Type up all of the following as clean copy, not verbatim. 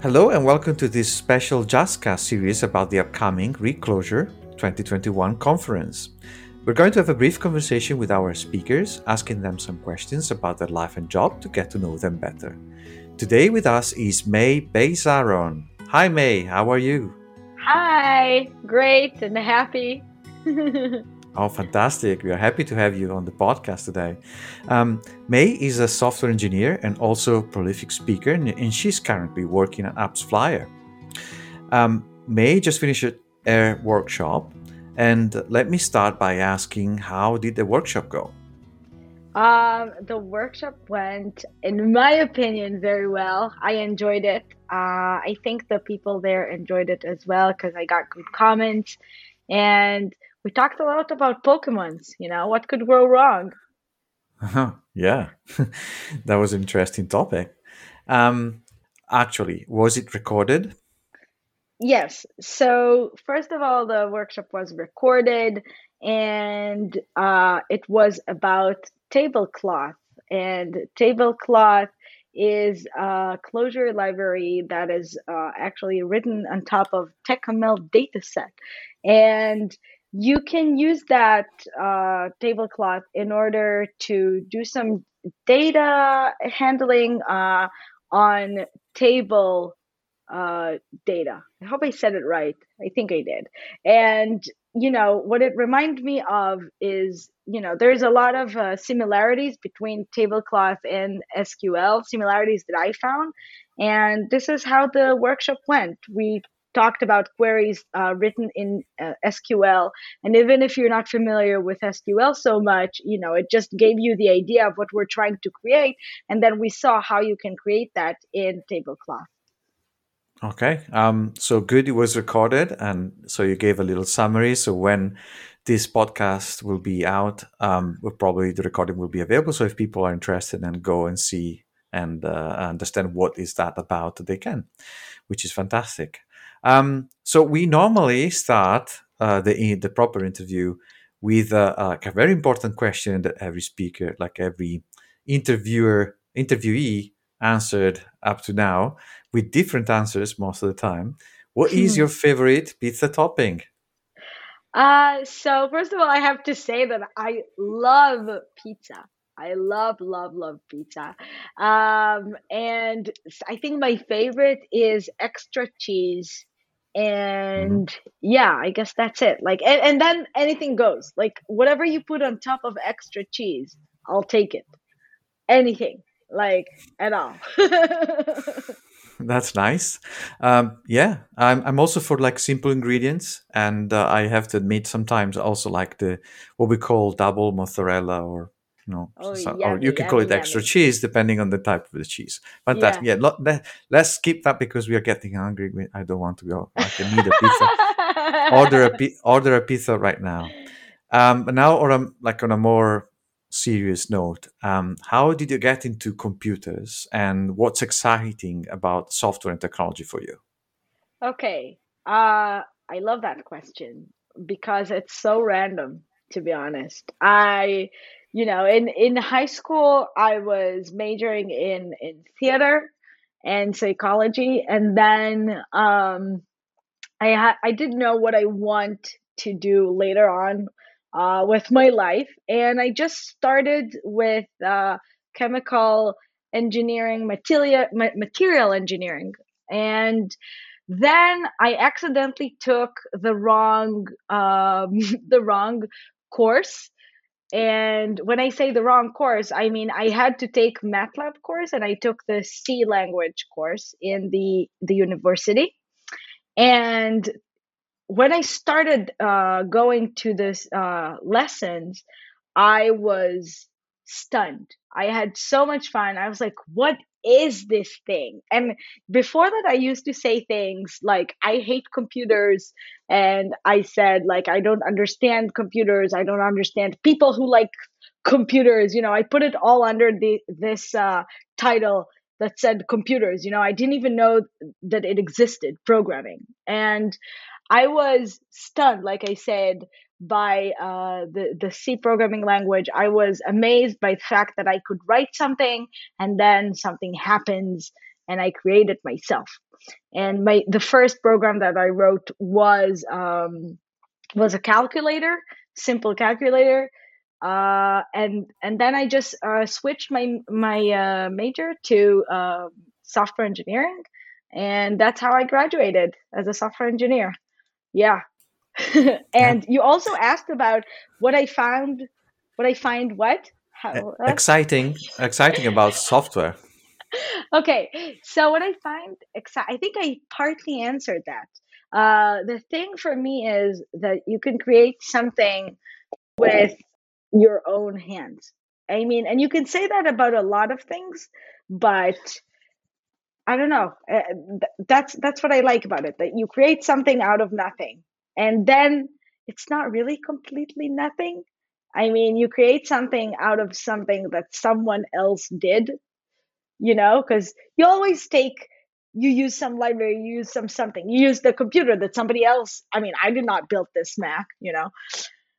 Hello and welcome to this special JazzCast series about the upcoming re:Clojure 2021 conference. We're going to have a brief conversation with our speakers, asking them some questions about their life and job to get to know them better. Today with us is Mey Beisaron. Hi Mey, how are you? Hi, great and happy. Oh, fantastic. We are happy to have you on the podcast today. Mey is a software engineer and also a prolific speaker, and she's currently working at AppsFlyer. Mey just finished her workshop, and let me start by asking, how did the workshop go? The workshop went, in my opinion, very well. I enjoyed it. I think the people there enjoyed it as well because I got good comments, and we talked a lot about Pokemons, you know, what could go wrong? Yeah, that was an interesting topic. Actually, was it recorded? Yes. So first of all, the workshop was recorded, and it was about Tablecloth. And Tablecloth is a Clojure library that is actually written on top of TechML dataset. And you can use that Tablecloth in order to do some data handling on table data. I hope I said it right. I think I did. And, you know, what it reminded me of is, you know, there's a lot of similarities between Tablecloth and SQL, similarities that I found. And this is how the workshop went. We talked about queries written in SQL. And even if you're not familiar with SQL so much, you know, it just gave you the idea of what we're trying to create. And then we saw how you can create that in Tablecloth. Okay. So good, it was recorded. And so you gave a little summary. So when this podcast will be out, probably the recording will be available. So if people are interested, then go and see and understand what is that about, they can, which is fantastic. So we normally start the proper interview with a very important question that every speaker, like every interviewee, answered up to now with different answers most of the time. What is your favorite pizza topping? So first of all, I have to say that I love pizza. I love pizza. And I think my favorite is extra cheese. And yeah, I guess that's it. Like, and then anything goes. Like, whatever you put on top of extra cheese, I'll take it. Anything, like, at all. That's nice. Yeah, I'm also for like simple ingredients, and I have to admit sometimes I also like the what we call double mozzarella or. No, or you can call it extra cheese, depending on the type of the cheese. Fantastic. Yeah, let's skip that because we are getting hungry. I don't want to go. I can need a pizza. Order a pizza right now. But now, on a more serious note, how did you get into computers, and what's exciting about software and technology for you? Okay, I love that question because it's so random. To be honest, you know, in high school, I was majoring in theater and psychology. And then I didn't know what I want to do later on with my life. And I just started with chemical engineering, material engineering. And then I accidentally took the wrong course. And when I say the wrong course, I mean, I had to take MATLAB course, and I took the C language course in the university. And when I started going to this lessons, I was stunned. I had so much fun. I was like, what is this thing? And before that, I used to say things like, I hate computers. And I said, like, I don't understand computers. I don't understand people who like computers. You know, I put it all under this title that said computers. You know, I didn't even know that it existed, programming. And I was stunned, like I said, by the C programming language. I was amazed by the fact that I could write something and then something happens and I created myself. And the first program that I wrote was a calculator, simple calculator. And then I just switched my major to software engineering, and that's how I graduated, as a software engineer. Yeah. And you also asked about exciting about software. Okay, so what I find exciting, I think I partly answered that. The thing for me is that you can create something with your own hands. I mean, and you can say that about a lot of things, but I don't know. That's what I like about it, that you create something out of nothing. And then it's not really completely nothing. I mean, you create something out of something that someone else did, you know, because you always use some library, you use something, you use the computer that somebody else, I mean, I did not build this Mac, you know,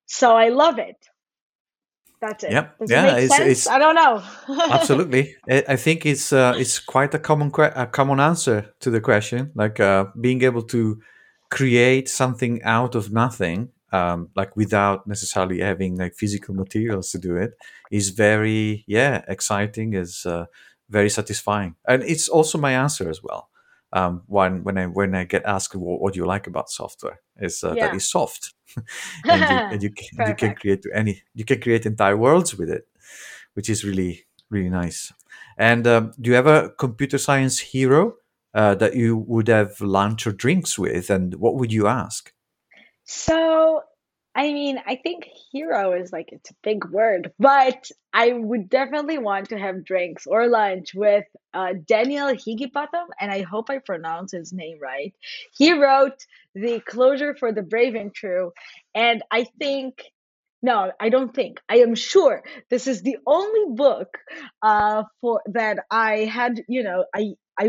so I love it. That's it. Yep. Does it make sense? I don't know. Absolutely. I think it's quite a common answer to the question, like being able to create something out of nothing, like without necessarily having like physical materials to do it, is very exciting, is very satisfying, and it's also my answer as well. When I get asked what do you like about software, is that it's soft, and you can create entire worlds with it, which is really, really nice. And do you have a computer science hero that you would have lunch or drinks with, and what would you ask? So, I mean, I think hero is like, it's a big word, but I would definitely want to have drinks or lunch with Daniel Higginbotham, and I hope I pronounce his name right. He wrote the Clojure for the Brave and True, and I am sure this is the only book I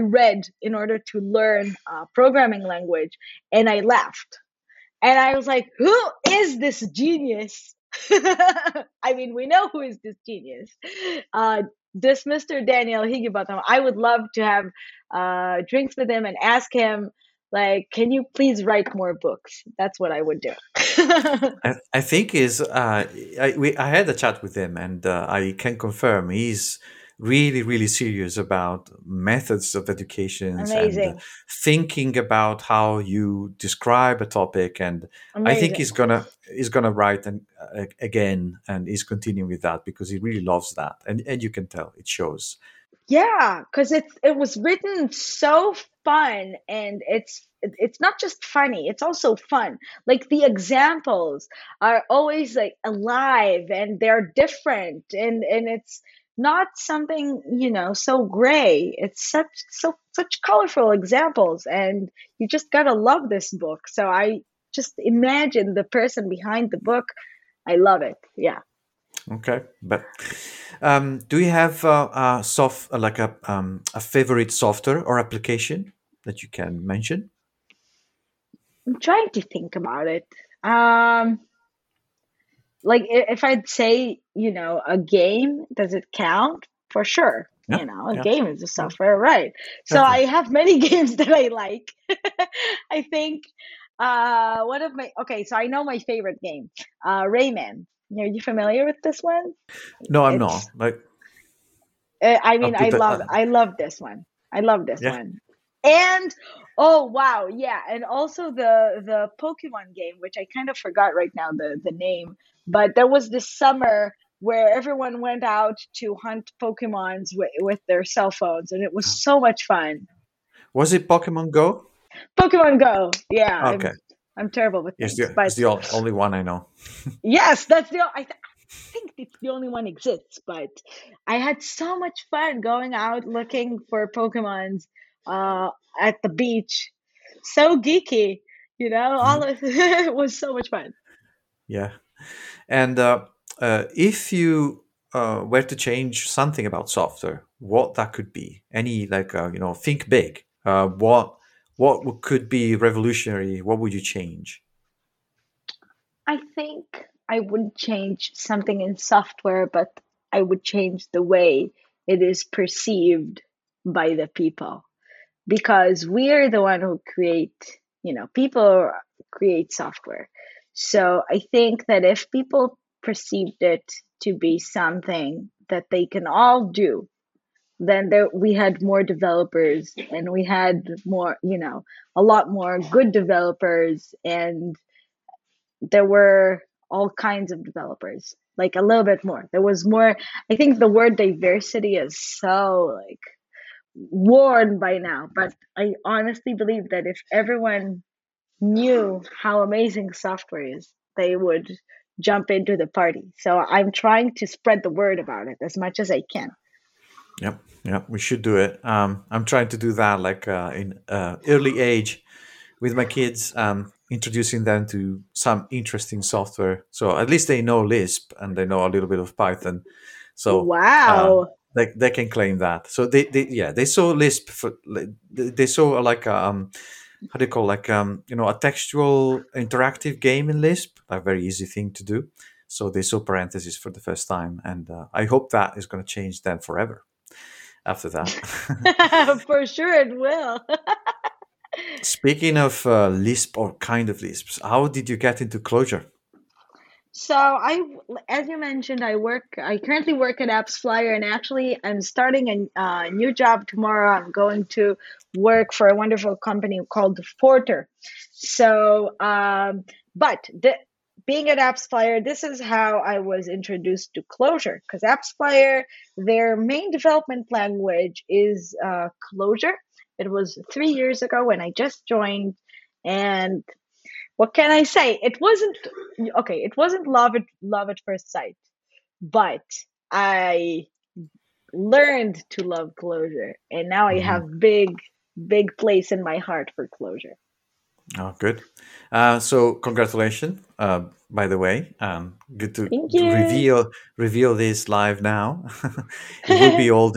read in order to learn programming language, and I laughed. And I was like, who is this genius? I mean, we know who is this genius. This Mr. Daniel Higginbotham, I would love to have drinks with him and ask him, like, can you please write more books? That's what I would do. I think I had a chat with him, and I can confirm he's really, really serious about methods of education and thinking about how you describe a topic. And amazing. I think he's gonna write again, and he's continuing with that because he really loves that, and you can tell it shows. Yeah, because it was written so fun, and it's not just funny; it's also fun. Like, the examples are always like alive, and they're different, and it's not something, you know, so gray. It's such colorful examples, and you just gotta love this book. So I just imagine the person behind the book. I love it. Yeah. Okay, but do you have a favorite software or application that you can mention? I'm trying to think about it. Like, if I'd say, you know, a game, does it count? For sure. Yeah, you know, a game is a software, right? So I have many games that I like. I think I know my favorite game, Rayman. Are you familiar with this one? No, I'm not. Like, I mean, I love this one. I love this one. And and also the Pokemon game, which I kind of forgot right now the name, but there was this summer where everyone went out to hunt Pokemons with their cell phones, and it was so much fun. Was it Pokemon Go? Pokemon Go, yeah. Okay. I'm terrible with this. Yes, it's the only one I know. Yes, that's I think it's the only one exists, but I had so much fun going out looking for Pokemons at the beach. So geeky, you know, all of it was so much fun. Yeah. And if you were to change something about software, what that could be? Any, like, think big. What could be revolutionary? What would you change? I think I wouldn't change something in software, but I would change the way it is perceived by the people. because we're the one who create, you know, people create software. So I think that if people perceived it to be something that they can all do, then there, we had more developers and we had more, you know, a lot more good developers, and there were all kinds of developers, like a little bit more. There was more, I think the word diversity is so like worn by now, but I honestly believe that if everyone knew how amazing software is, they would jump into the party. So I'm trying to spread the word about it as much as I can. Yep, we should do it. I'm trying to do that like in early age with my kids, introducing them to some interesting software. So at least they know Lisp and they know a little bit of Python. So wow, they can claim that. So they saw Lisp. They saw like how do you call a textual interactive game in Lisp, a very easy thing to do. So they saw parentheses for the first time, and I hope that is going to change them forever after that. For sure it will. Speaking of Lisp or kind of Lisps, how did you get into Clojure? So as you mentioned, I currently work at AppsFlyer, and actually I'm starting a new job tomorrow. I'm going to work for a wonderful company called Porter. So, being at AppsFlyer, this is how I was introduced to Clojure, because AppsFlyer, their main development language is Clojure. It was 3 years ago when I just joined, and what can I say? It wasn't love at first sight, but I learned to love Clojure, and now I have big place in my heart for Clojure. Oh, good. So congratulations, by the way. Good to reveal this live now. It will be all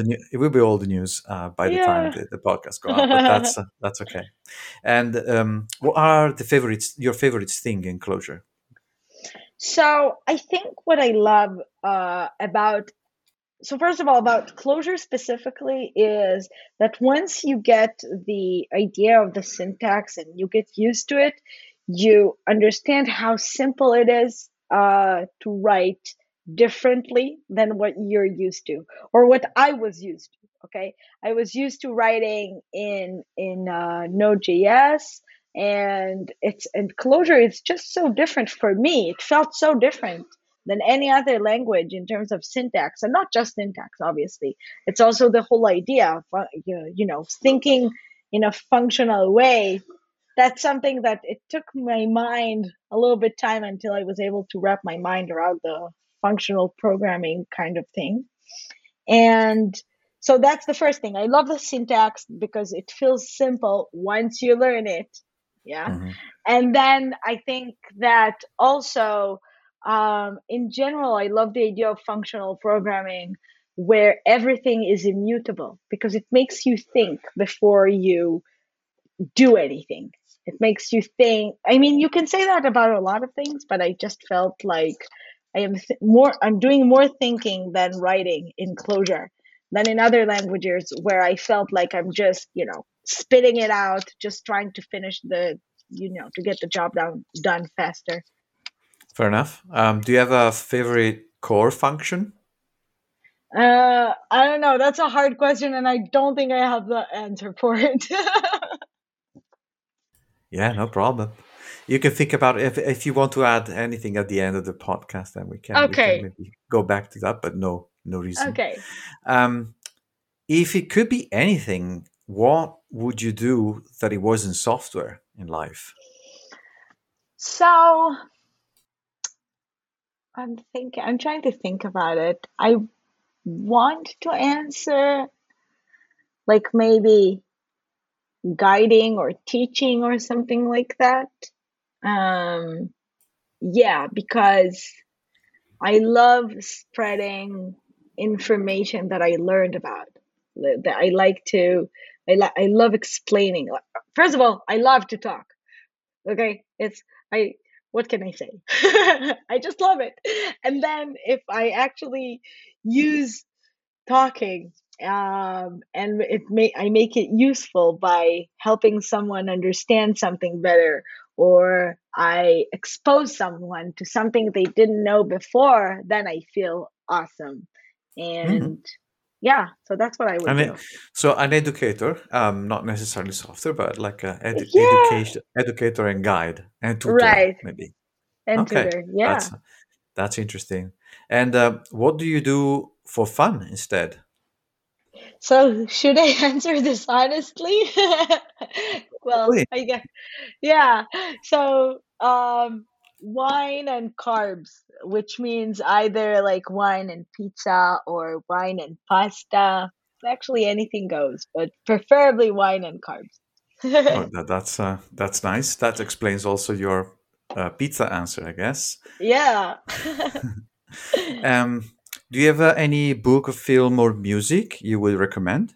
the news by the time the podcast goes out, but that's okay. And what are your favorites thing in Clojure? So I think what I love first of all, about Clojure specifically is that once you get the idea of the syntax and you get used to it, you understand how simple it is to write differently than what you're used to, or what I was used to. Okay, I was used to writing in Node.js, and Clojure is just so different for me. It felt so different than any other language in terms of syntax, and not just syntax, obviously. It's also the whole idea of, you know, thinking in a functional way. That's something that it took my mind a little bit time until I was able to wrap my mind around the functional programming kind of thing. And so that's the first thing. I love the syntax because it feels simple once you learn it. Yeah. Mm-hmm. And then I think that also, in general, I love the idea of functional programming where everything is immutable, because it makes you think before you do anything. It makes you think. I mean, you can say that about a lot of things, but I just felt like I'm doing more thinking than writing in Clojure than in other languages, where I felt like I'm just, you know, spitting it out, just trying to finish to get the job done faster. Fair enough. Do you have a favorite core function? I don't know. That's a hard question, and I don't think I have the answer for it. Yeah, no problem. You can think about it. If you want to add anything at the end of the podcast, then we can, we can maybe go back to that, but no reason. Okay. If it could be anything, what would you do that it wasn't software in life? So I'm trying to think about it. I want to answer like maybe guiding or teaching or something like that. Because I love spreading information that I learned about. That I like to. I love explaining. First of all, I love to talk. Okay, what can I say? I just love it. And then if I actually use talking And I make it useful by helping someone understand something better, or I expose someone to something they didn't know before, then I feel awesome. And yeah, so that's what I would do. So an educator, not necessarily software, but like an educator and guide and tutor, maybe. And tutor, yeah. That's interesting. And what do you do for fun instead? So should I answer this honestly? Well, really? I guess, yeah. So wine and carbs, which means either like wine and pizza or wine and pasta. Actually, anything goes, but preferably wine and carbs. That's nice. That explains also your pizza answer, I guess. Yeah. Do you have any book or film or music you would recommend?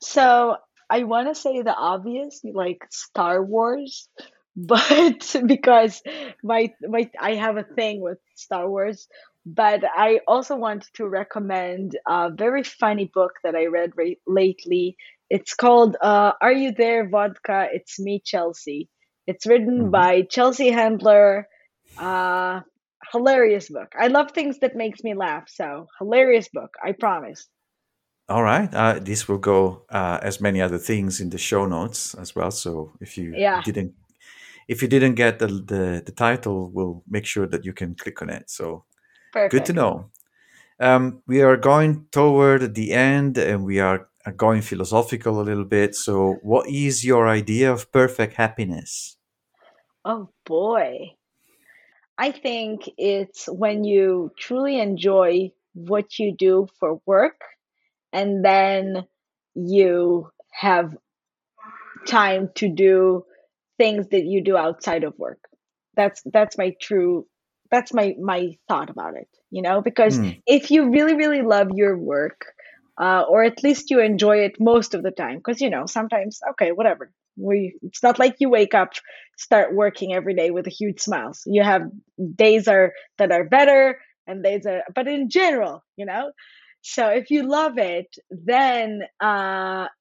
So I want to say the obvious, like Star Wars, but because I have a thing with Star Wars. But I also want to recommend a very funny book that I read lately. It's called Are You There, Vodka? It's Me, Chelsea. It's written by Chelsea Handler. Hilarious book. I love things that makes me laugh. So hilarious book, I promise. All right. This will go as many other things in the show notes as well. So if you didn't get the title, we'll make sure that you can click on it. So Perfect. Good to know. We are going toward the end and we are going philosophical a little bit. So what is your idea of perfect happiness? Oh boy. I think it's when you truly enjoy what you do for work and then you have time to do things that you do outside of work. That's my thought about it, because if you really, really love your work, or at least you enjoy it most of the time, because, sometimes, okay, whatever. It's not like you wake up, start working every day with a huge smile. So you have days that are better and days are, but in general, So if you love it, then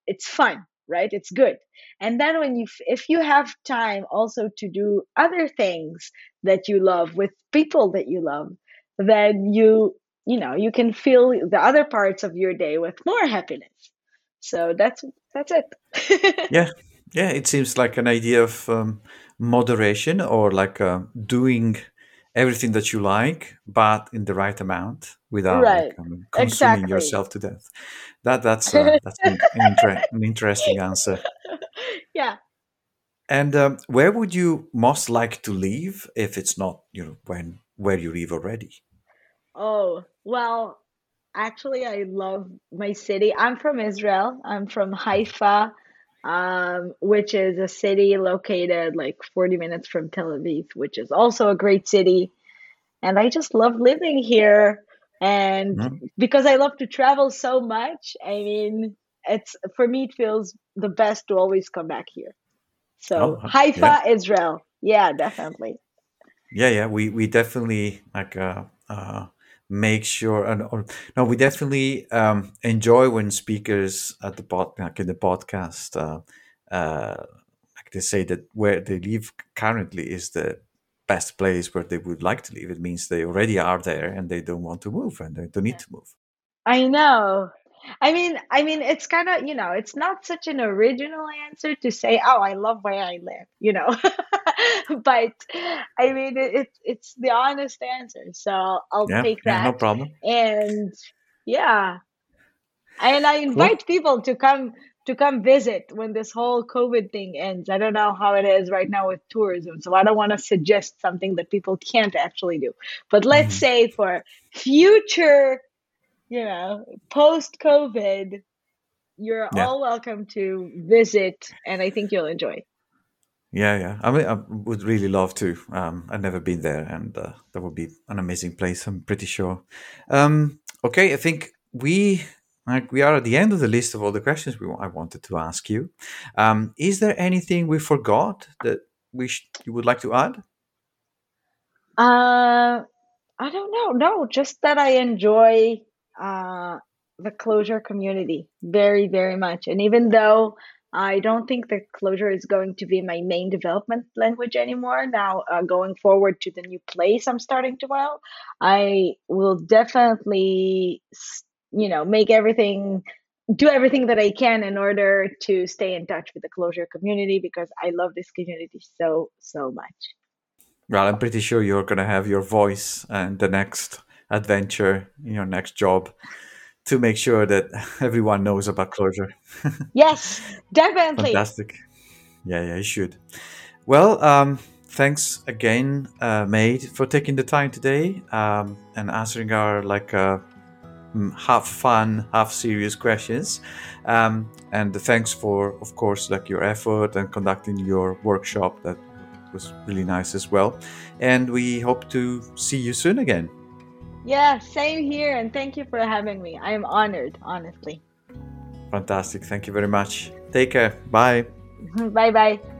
it's fun, right? It's good. And then if you have time also to do other things that you love with people that you love, then you can fill the other parts of your day with more happiness. So that's it. Yeah. Yeah, it seems like an idea of moderation, or like doing everything that you like, but in the right amount without consuming yourself to death. That's an interesting answer. Yeah. And where would you most like to live if it's not, where you live already? Oh, well, actually, I love my city. I'm from Israel. I'm from Haifa. Which is a city located like 40 minutes from Tel Aviv, which is also a great city. And I just love living here. And because I love to travel so much, for me, it feels the best to always come back here. So Haifa, Israel. Yeah, definitely. Yeah. We definitely make sure we definitely enjoy when speakers at the podcast they say that where they live currently is the best place where they would like to live. It means they already are there and they don't want to move and they don't need to move. I know. I mean, it's kind of it's not such an original answer to say, "Oh, I love where I live," But it's the honest answer, so I'll take that. Yeah, no problem. And I invite people to come visit when this whole COVID thing ends. I don't know how it is right now with tourism, so I don't want to suggest something that people can't actually do. But let's say for future. Post-COVID, you're all welcome to visit, and I think you'll enjoy. Yeah. I mean, I would really love to. I've never been there, and that would be an amazing place, I'm pretty sure. Okay, I think we are at the end of the list of all the questions I wanted to ask you. Is there anything we forgot that you would like to add? I don't know. No, just that I enjoy the Clojure community very, very much. And even though I don't think that Clojure is going to be my main development language anymore, now going forward to the new place I'm starting tomorrow, I will definitely, you know, do everything that I can in order to stay in touch with the Clojure community, because I love this community so much. Well, I'm pretty sure you're going to have your voice and the next adventure, your next job, to make sure that everyone knows about Clojure. Yes, definitely. Fantastic. Yeah, you should. Well, thanks again, Mey, for taking the time today and answering our half fun, half serious questions. And thanks for, of course, your effort and conducting your workshop. That was really nice as well. And we hope to see you soon again. Yeah, same here. And thank you for having me. I am honored, honestly. Fantastic. Thank you very much. Take care. Bye. Bye-bye.